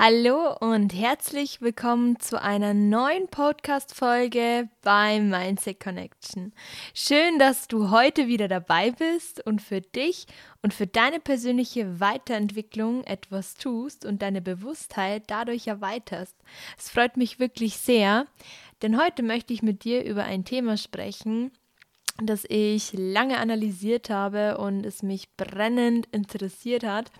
Hallo und herzlich willkommen zu einer neuen Podcast-Folge bei Mindset Connection. Schön, dass du heute wieder dabei bist und für dich und für deine persönliche Weiterentwicklung etwas tust und deine Bewusstheit dadurch erweiterst. Es freut mich wirklich sehr, denn heute möchte ich mit dir über ein Thema sprechen, das ich lange analysiert habe und es mich brennend interessiert hat.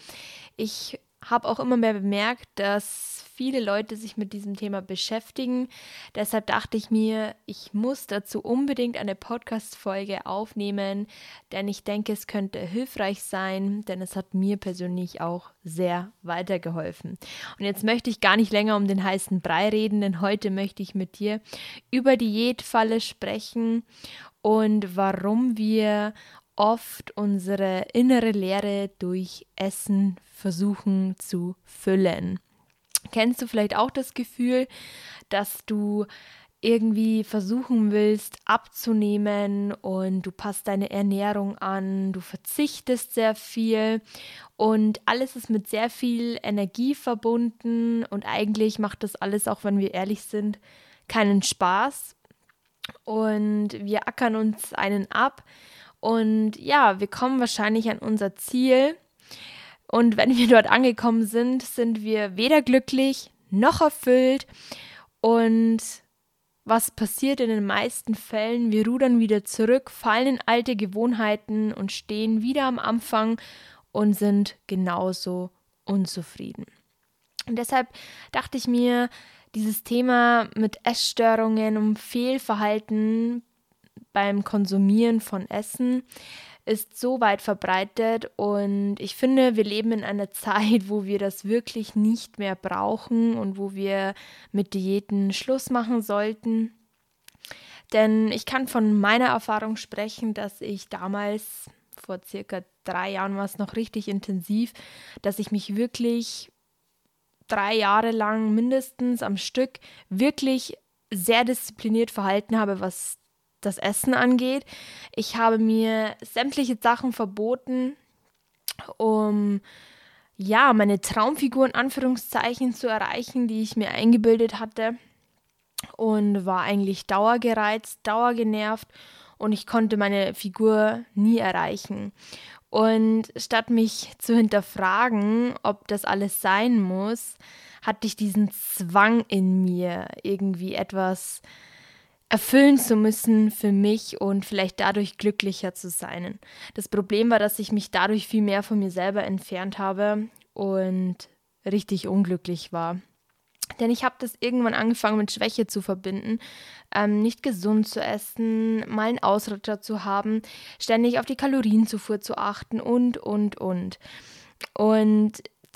Ich habe auch immer mehr bemerkt, dass viele Leute sich mit diesem Thema beschäftigen. Deshalb dachte ich mir, ich muss dazu unbedingt eine Podcast-Folge aufnehmen, denn ich denke, es könnte hilfreich sein, denn es hat mir persönlich auch sehr weitergeholfen. Und jetzt möchte ich gar nicht länger um den heißen Brei reden, denn heute möchte ich mit dir über Diätfalle sprechen und warum wir oft unsere innere Leere durch Essen versuchen zu füllen. Kennst du vielleicht auch das Gefühl, dass du irgendwie versuchen willst abzunehmen und du passt deine Ernährung an, du verzichtest sehr viel und alles ist mit sehr viel Energie verbunden und eigentlich macht das alles, auch wenn wir ehrlich sind, keinen Spaß und wir ackern uns einen ab. Und ja, wir kommen wahrscheinlich an unser Ziel und wenn wir dort angekommen sind, sind wir weder glücklich noch erfüllt. Und was passiert in den meisten Fällen? Wir rudern wieder zurück, fallen in alte Gewohnheiten und stehen wieder am Anfang und sind genauso unzufrieden. Und deshalb dachte ich mir, dieses Thema mit Essstörungen und Fehlverhalten beim Konsumieren von Essen ist so weit verbreitet und ich finde, wir leben in einer Zeit, wo wir das wirklich nicht mehr brauchen und wo wir mit Diäten Schluss machen sollten. Denn ich kann von meiner Erfahrung sprechen, dass ich damals, vor circa 3 Jahren war es noch richtig intensiv, dass ich mich wirklich 3 Jahre lang mindestens am Stück wirklich sehr diszipliniert verhalten habe, was das Essen angeht. Ich habe mir sämtliche Sachen verboten, um ja, meine Traumfigur in Anführungszeichen zu erreichen, die ich mir eingebildet hatte und war eigentlich dauergereizt, dauergenervt und ich konnte meine Figur nie erreichen. Und statt mich zu hinterfragen, ob das alles sein muss, hatte ich diesen Zwang in mir, irgendwie etwas erfüllen zu müssen für mich und vielleicht dadurch glücklicher zu sein. Das Problem war, dass ich mich dadurch viel mehr von mir selber entfernt habe und richtig unglücklich war. Denn ich habe das irgendwann angefangen mit Schwäche zu verbinden, nicht gesund zu essen, mal einen Ausrutscher zu haben, ständig auf die Kalorienzufuhr zu achten und. Und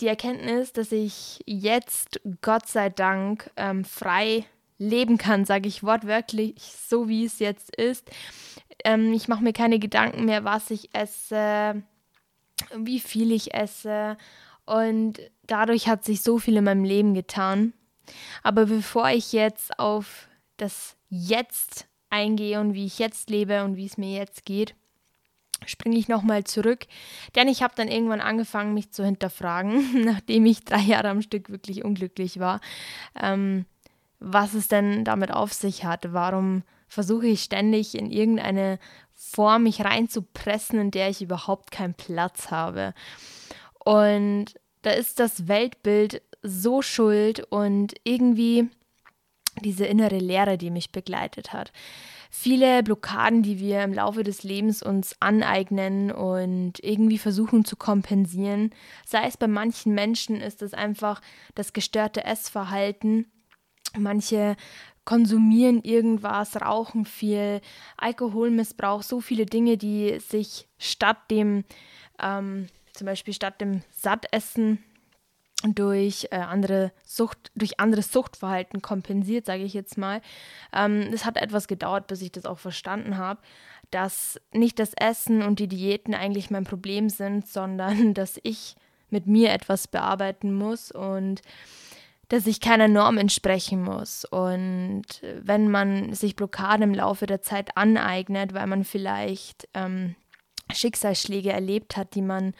die Erkenntnis, dass ich jetzt, Gott sei Dank, frei leben kann, sage ich wortwörtlich, so wie es jetzt ist. Ich mache mir keine Gedanken mehr, was ich esse, wie viel ich esse und dadurch hat sich so viel in meinem Leben getan. Aber bevor ich jetzt auf das Jetzt eingehe und wie ich jetzt lebe und wie es mir jetzt geht, springe ich nochmal zurück, denn ich habe dann irgendwann angefangen, mich zu hinterfragen, nachdem ich 3 Jahre am Stück wirklich unglücklich war, was es denn damit auf sich hat. Warum versuche ich ständig in irgendeine Form mich reinzupressen, in der ich überhaupt keinen Platz habe? Und da ist das Weltbild so schuld und irgendwie diese innere Leere, die mich begleitet hat. Viele Blockaden, die wir im Laufe des Lebens uns aneignen und irgendwie versuchen zu kompensieren. Sei es bei manchen Menschen ist es einfach das gestörte Essverhalten. Manche konsumieren irgendwas, rauchen viel, Alkoholmissbrauch, so viele Dinge, die sich statt dem Sattessen durch anderes Suchtverhalten kompensiert, sage ich jetzt mal. Es hat etwas gedauert, bis ich das auch verstanden habe, dass nicht das Essen und die Diäten eigentlich mein Problem sind, sondern dass ich mit mir etwas bearbeiten muss und dass ich keiner Norm entsprechen muss. Und wenn man sich Blockaden im Laufe der Zeit aneignet, weil man vielleicht Schicksalsschläge erlebt hat, die man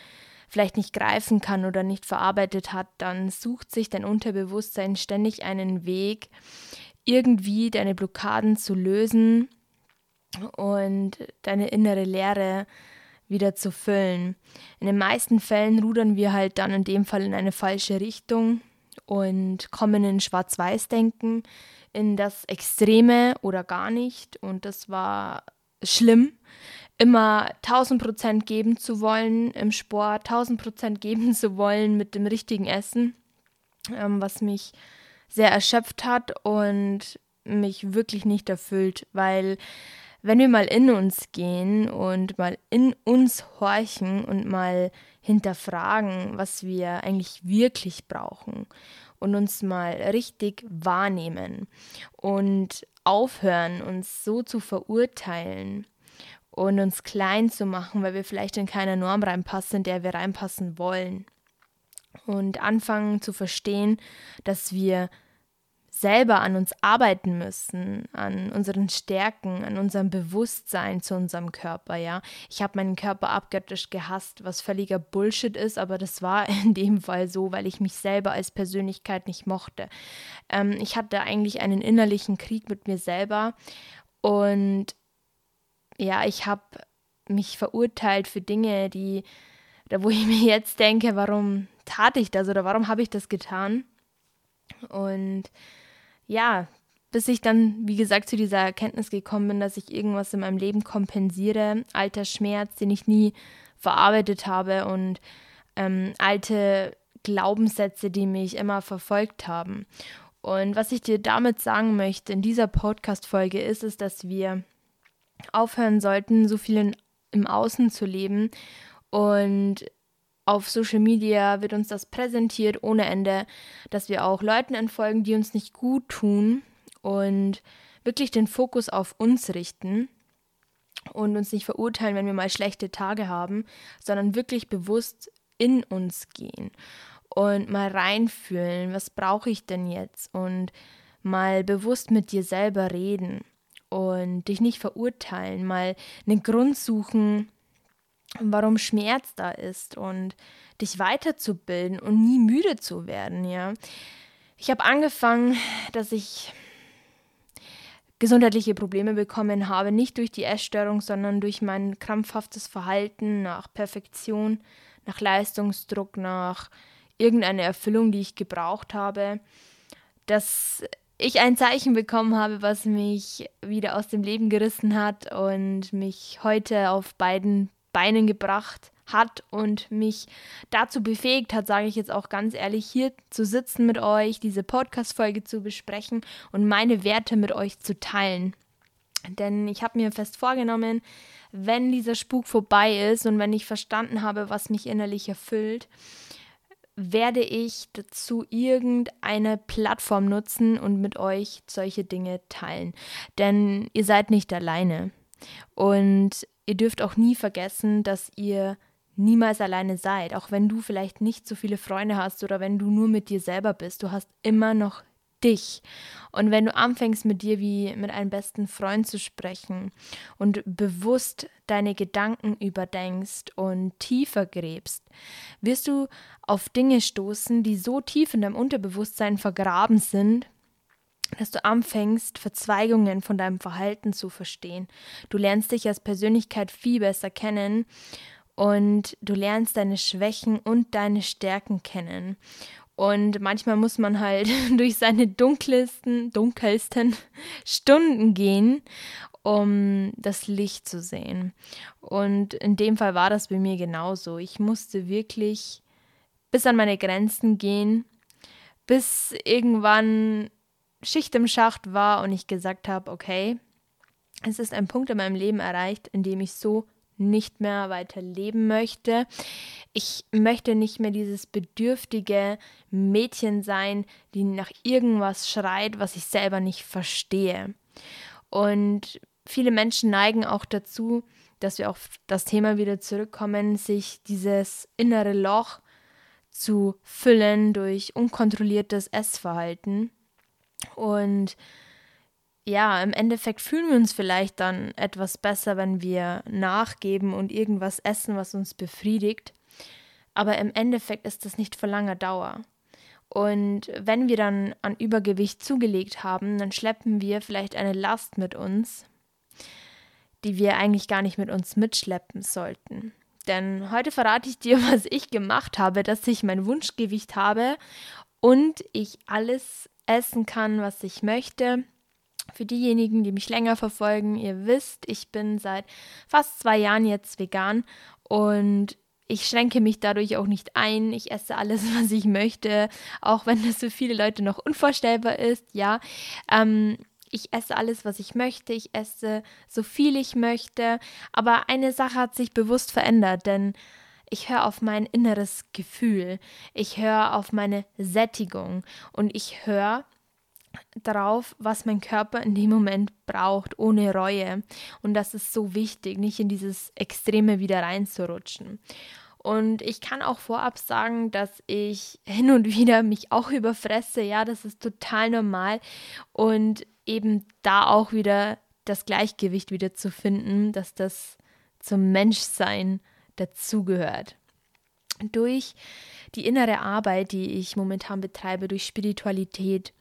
vielleicht nicht greifen kann oder nicht verarbeitet hat, dann sucht sich dein Unterbewusstsein ständig einen Weg, irgendwie deine Blockaden zu lösen und deine innere Leere wieder zu füllen. In den meisten Fällen rudern wir halt dann in dem Fall in eine falsche Richtung und kommen in Schwarz-Weiß-Denken, in das Extreme oder gar nicht. Und das war schlimm, immer 1000% geben zu wollen im Sport, 1000% geben zu wollen mit dem richtigen Essen, was mich sehr erschöpft hat und mich wirklich nicht erfüllt, weil wenn wir mal in uns gehen und mal in uns horchen und mal hinterfragen, was wir eigentlich wirklich brauchen und uns mal richtig wahrnehmen und aufhören, uns so zu verurteilen und uns klein zu machen, weil wir vielleicht in keine Norm reinpassen, in der wir reinpassen wollen, und anfangen zu verstehen, dass wir selber an uns arbeiten müssen, an unseren Stärken, an unserem Bewusstsein zu unserem Körper, ja. Ich habe meinen Körper abgöttisch gehasst, was völliger Bullshit ist, aber das war in dem Fall so, weil ich mich selber als Persönlichkeit nicht mochte. Ich hatte eigentlich einen innerlichen Krieg mit mir selber und ja, ich habe mich verurteilt für Dinge, wo ich mir jetzt denke, warum tat ich das oder warum habe ich das getan? Und ja, bis ich dann, wie gesagt, zu dieser Erkenntnis gekommen bin, dass ich irgendwas in meinem Leben kompensiere, alter Schmerz, den ich nie verarbeitet habe und alte Glaubenssätze, die mich immer verfolgt haben. Und was ich dir damit sagen möchte in dieser Podcast-Folge ist, dass wir aufhören sollten, so viel im Außen zu leben, und auf Social Media wird uns das präsentiert ohne Ende, dass wir auch Leuten entfolgen, die uns nicht gut tun, und wirklich den Fokus auf uns richten und uns nicht verurteilen, wenn wir mal schlechte Tage haben, sondern wirklich bewusst in uns gehen und mal reinfühlen, was brauche ich denn jetzt, und mal bewusst mit dir selber reden und dich nicht verurteilen, mal einen Grund suchen, warum Schmerz da ist, und dich weiterzubilden und nie müde zu werden, ja. Ich habe angefangen, dass ich gesundheitliche Probleme bekommen habe, nicht durch die Essstörung, sondern durch mein krampfhaftes Verhalten nach Perfektion, nach Leistungsdruck, nach irgendeiner Erfüllung, die ich gebraucht habe, dass ich ein Zeichen bekommen habe, was mich wieder aus dem Leben gerissen hat und mich heute auf beiden Beinen gebracht hat und mich dazu befähigt hat, sage ich jetzt auch ganz ehrlich, hier zu sitzen mit euch, diese Podcast-Folge zu besprechen und meine Werte mit euch zu teilen. Denn ich habe mir fest vorgenommen, wenn dieser Spuk vorbei ist und wenn ich verstanden habe, was mich innerlich erfüllt, werde ich dazu irgendeine Plattform nutzen und mit euch solche Dinge teilen. Denn ihr seid nicht alleine. Und ihr dürft auch nie vergessen, dass ihr niemals alleine seid, auch wenn du vielleicht nicht so viele Freunde hast oder wenn du nur mit dir selber bist. Du hast immer noch dich. Und wenn du anfängst, mit dir wie mit einem besten Freund zu sprechen und bewusst deine Gedanken überdenkst und tiefer gräbst, wirst du auf Dinge stoßen, die so tief in deinem Unterbewusstsein vergraben sind, dass du anfängst, Verzweigungen von deinem Verhalten zu verstehen. Du lernst dich als Persönlichkeit viel besser kennen und du lernst deine Schwächen und deine Stärken kennen. Und manchmal muss man halt durch seine dunkelsten Stunden gehen, um das Licht zu sehen. Und in dem Fall war das bei mir genauso. Ich musste wirklich bis an meine Grenzen gehen, bis irgendwann Schicht im Schacht war und ich gesagt habe, okay, es ist ein Punkt in meinem Leben erreicht, in dem ich so nicht mehr weiter leben möchte. Ich möchte nicht mehr dieses bedürftige Mädchen sein, die nach irgendwas schreit, was ich selber nicht verstehe. Und viele Menschen neigen auch dazu, dass wir auf das Thema wieder zurückkommen, sich dieses innere Loch zu füllen durch unkontrolliertes Essverhalten. Und ja, im Endeffekt fühlen wir uns vielleicht dann etwas besser, wenn wir nachgeben und irgendwas essen, was uns befriedigt. aber im Endeffekt ist das nicht für lange Dauer. Und wenn wir dann an Übergewicht zugelegt haben, dann schleppen wir vielleicht eine Last mit uns, die wir eigentlich gar nicht mit uns mitschleppen sollten. Denn heute verrate ich dir, was ich gemacht habe, dass ich mein Wunschgewicht habe und ich alles essen kann, was ich möchte. Für diejenigen, die mich länger verfolgen, ihr wisst, ich bin seit fast 2 Jahren jetzt vegan und ich schränke mich dadurch auch nicht ein. Ich esse alles, was ich möchte, auch wenn das für viele Leute noch unvorstellbar ist. Ja, ich esse alles, was ich möchte. Ich esse so viel ich möchte. Aber eine Sache hat sich bewusst verändert, denn ich höre auf mein inneres Gefühl. Ich höre auf meine Sättigung und ich höre darauf, was mein Körper in dem Moment braucht, ohne Reue. Und das ist so wichtig, nicht in dieses Extreme wieder reinzurutschen. Und ich kann auch vorab sagen, dass ich hin und wieder mich auch überfresse. Ja, das ist total normal. Und eben da auch wieder das Gleichgewicht wieder zu finden, dass das zum Menschsein dazugehört. Durch die innere Arbeit, die ich momentan betreibe, durch Spiritualität,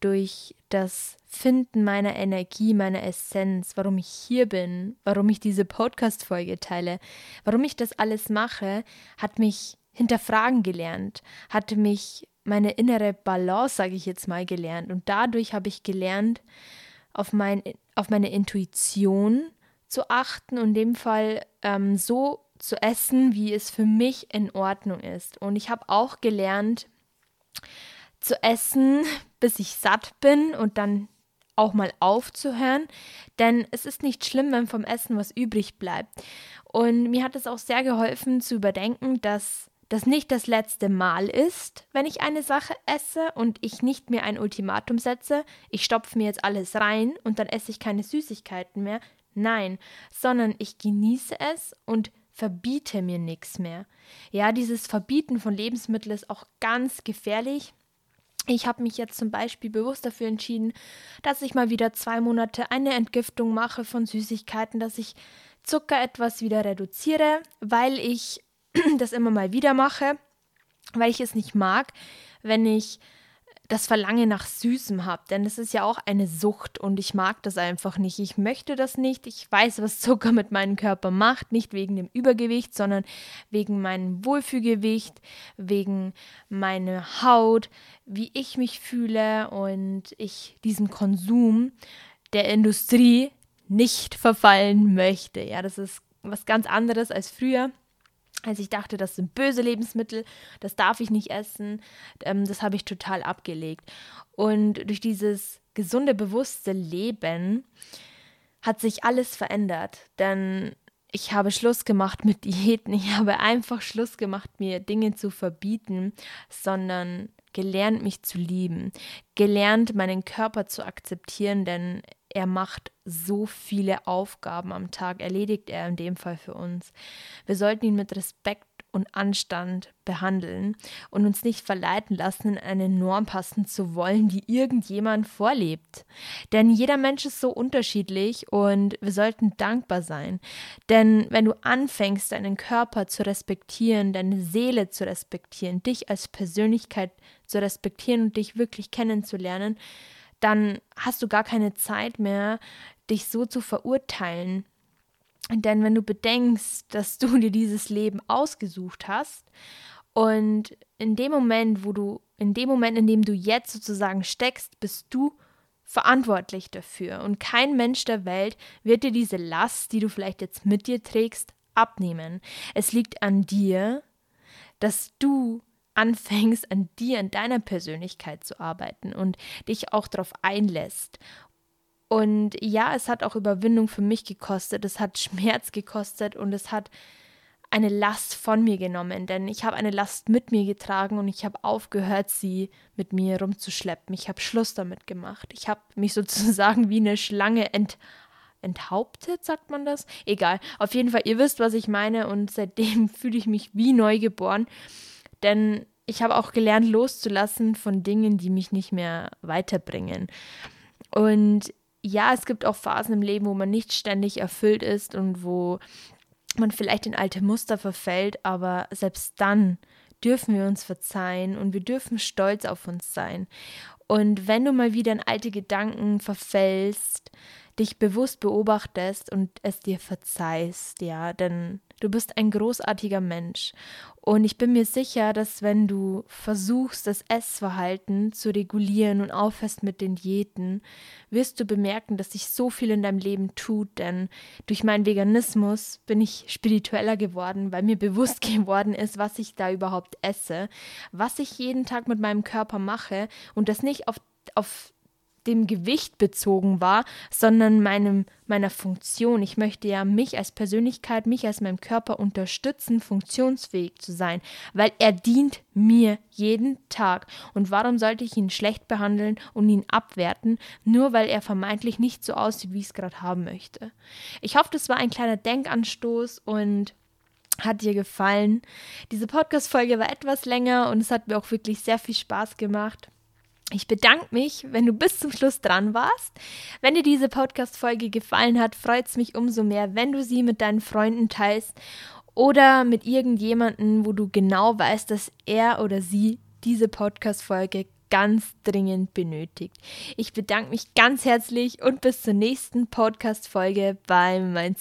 durch das Finden meiner Energie, meiner Essenz, warum ich hier bin, warum ich diese Podcast-Folge teile, warum ich das alles mache, hat mich hinterfragen gelernt, hat mich meine innere Balance, sage ich jetzt mal, gelernt. Und dadurch habe ich gelernt, auf meine Intuition zu achten und in dem Fall so zu essen, wie es für mich in Ordnung ist. Und ich habe auch gelernt, zu essen, bis ich satt bin und dann auch mal aufzuhören, denn es ist nicht schlimm, wenn vom Essen was übrig bleibt. Und mir hat es auch sehr geholfen zu überdenken, dass das nicht das letzte Mal ist, wenn ich eine Sache esse und ich nicht mehr ein Ultimatum setze, ich stopfe mir jetzt alles rein und dann esse ich keine Süßigkeiten mehr. Nein, sondern ich genieße es und verbiete mir nichts mehr. Ja, dieses Verbieten von Lebensmitteln ist auch ganz gefährlich. Ich habe mich jetzt zum Beispiel bewusst dafür entschieden, dass ich mal wieder 2 Monate eine Entgiftung mache von Süßigkeiten, dass ich Zucker etwas wieder reduziere, weil ich das immer mal wieder mache, weil ich es nicht mag, wenn ich das Verlangen nach Süßem habe, denn das ist ja auch eine Sucht und ich mag das einfach nicht. Ich möchte das nicht. Ich weiß, was Zucker mit meinem Körper macht, nicht wegen dem Übergewicht, sondern wegen meinem Wohlfühlgewicht, wegen meiner Haut, wie ich mich fühle und ich diesem Konsum der Industrie nicht verfallen möchte. Ja, das ist was ganz anderes als früher. Also ich dachte, das sind böse Lebensmittel, das darf ich nicht essen, das habe ich total abgelegt. Und durch dieses gesunde, bewusste Leben hat sich alles verändert, denn ich habe Schluss gemacht mit Diäten, ich habe einfach Schluss gemacht, mir Dinge zu verbieten, sondern gelernt, mich zu lieben, gelernt, meinen Körper zu akzeptieren, denn er macht so viele Aufgaben am Tag, erledigt er in dem Fall für uns. Wir sollten ihn mit Respekt und Anstand behandeln und uns nicht verleiten lassen, in eine Norm passen zu wollen, die irgendjemand vorlebt. Denn jeder Mensch ist so unterschiedlich und wir sollten dankbar sein. Denn wenn du anfängst, deinen Körper zu respektieren, deine Seele zu respektieren, dich als Persönlichkeit zu respektieren und dich wirklich kennenzulernen, dann hast du gar keine Zeit mehr, dich so zu verurteilen. Denn wenn du bedenkst, dass du dir dieses Leben ausgesucht hast und in dem Moment, in dem du jetzt sozusagen steckst, bist du verantwortlich dafür. Und kein Mensch der Welt wird dir diese Last, die du vielleicht jetzt mit dir trägst, abnehmen. Es liegt an dir, dass du anfängst, an dir, an deiner Persönlichkeit zu arbeiten und dich auch darauf einlässt. Und ja, es hat auch Überwindung für mich gekostet, es hat Schmerz gekostet und es hat eine Last von mir genommen, denn ich habe eine Last mit mir getragen und ich habe aufgehört, sie mit mir rumzuschleppen. Ich habe Schluss damit gemacht. Ich habe mich sozusagen wie eine Schlange enthauptet, sagt man das? Egal, auf jeden Fall, ihr wisst, was ich meine und seitdem fühle ich mich wie neu geboren. Denn ich habe auch gelernt, loszulassen von Dingen, die mich nicht mehr weiterbringen. Und ja, es gibt auch Phasen im Leben, wo man nicht ständig erfüllt ist und wo man vielleicht in alte Muster verfällt, aber selbst dann dürfen wir uns verzeihen und wir dürfen stolz auf uns sein. Und wenn du mal wieder in alte Gedanken verfällst, dich bewusst beobachtest und es dir verzeihst, ja, denn du bist ein großartiger Mensch. Und ich bin mir sicher, dass wenn du versuchst, das Essverhalten zu regulieren und aufhörst mit den Diäten, wirst du bemerken, dass sich so viel in deinem Leben tut, denn durch meinen Veganismus bin ich spiritueller geworden, weil mir bewusst geworden ist, was ich da überhaupt esse, was ich jeden Tag mit meinem Körper mache und das nicht auf dem Gewicht bezogen war, sondern meiner Funktion. Ich möchte ja mich als Persönlichkeit, mich als meinem Körper unterstützen, funktionsfähig zu sein, weil er dient mir jeden Tag. Und warum sollte ich ihn schlecht behandeln und ihn abwerten, nur weil er vermeintlich nicht so aussieht, wie ich es gerade haben möchte? Ich hoffe, das war ein kleiner Denkanstoß und hat dir gefallen. Diese Podcast-Folge war etwas länger und es hat mir auch wirklich sehr viel Spaß gemacht. Ich bedanke mich, wenn du bis zum Schluss dran warst. Wenn dir diese Podcast-Folge gefallen hat, freut es mich umso mehr, wenn du sie mit deinen Freunden teilst oder mit irgendjemandem, wo du genau weißt, dass er oder sie diese Podcast-Folge ganz dringend benötigt. Ich bedanke mich ganz herzlich und bis zur nächsten Podcast-Folge beim Mindset.